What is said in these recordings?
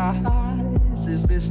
disguise? Is this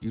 you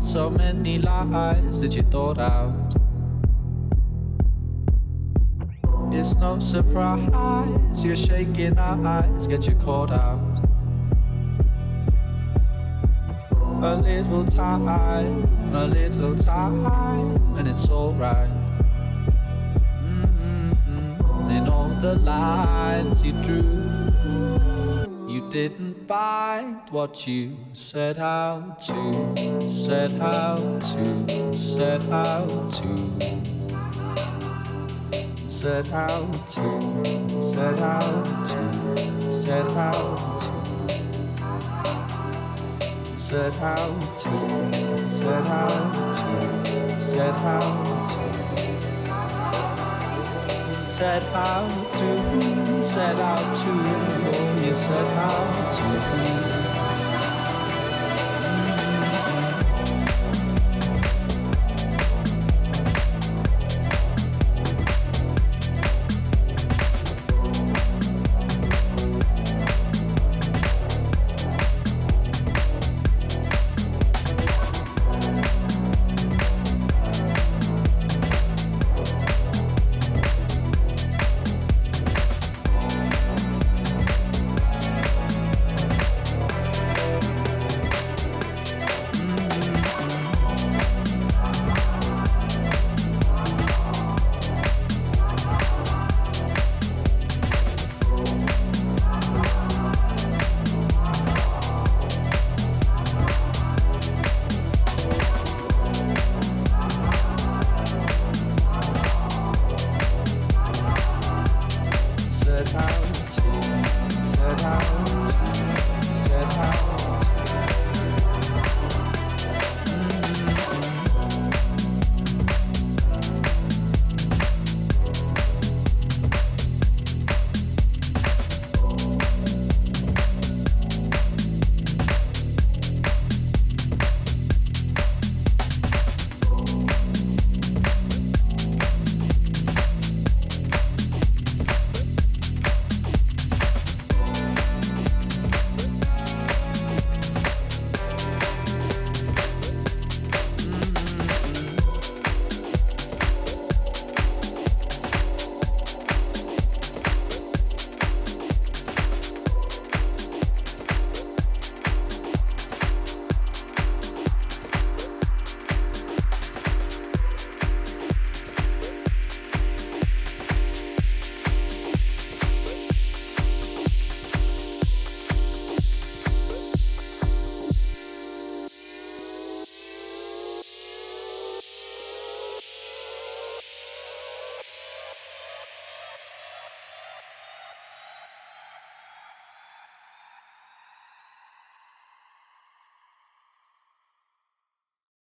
So many lies that you thought out. It's no surprise you're shaking our eyes, get you caught out. A little time, and it's alright. In all the lines you drew, you didn't find what you set out to, set out to, set out to, set out to, set out to, set out to, set out to, set out to, set out to, set out to, set out to, oh, you set out to.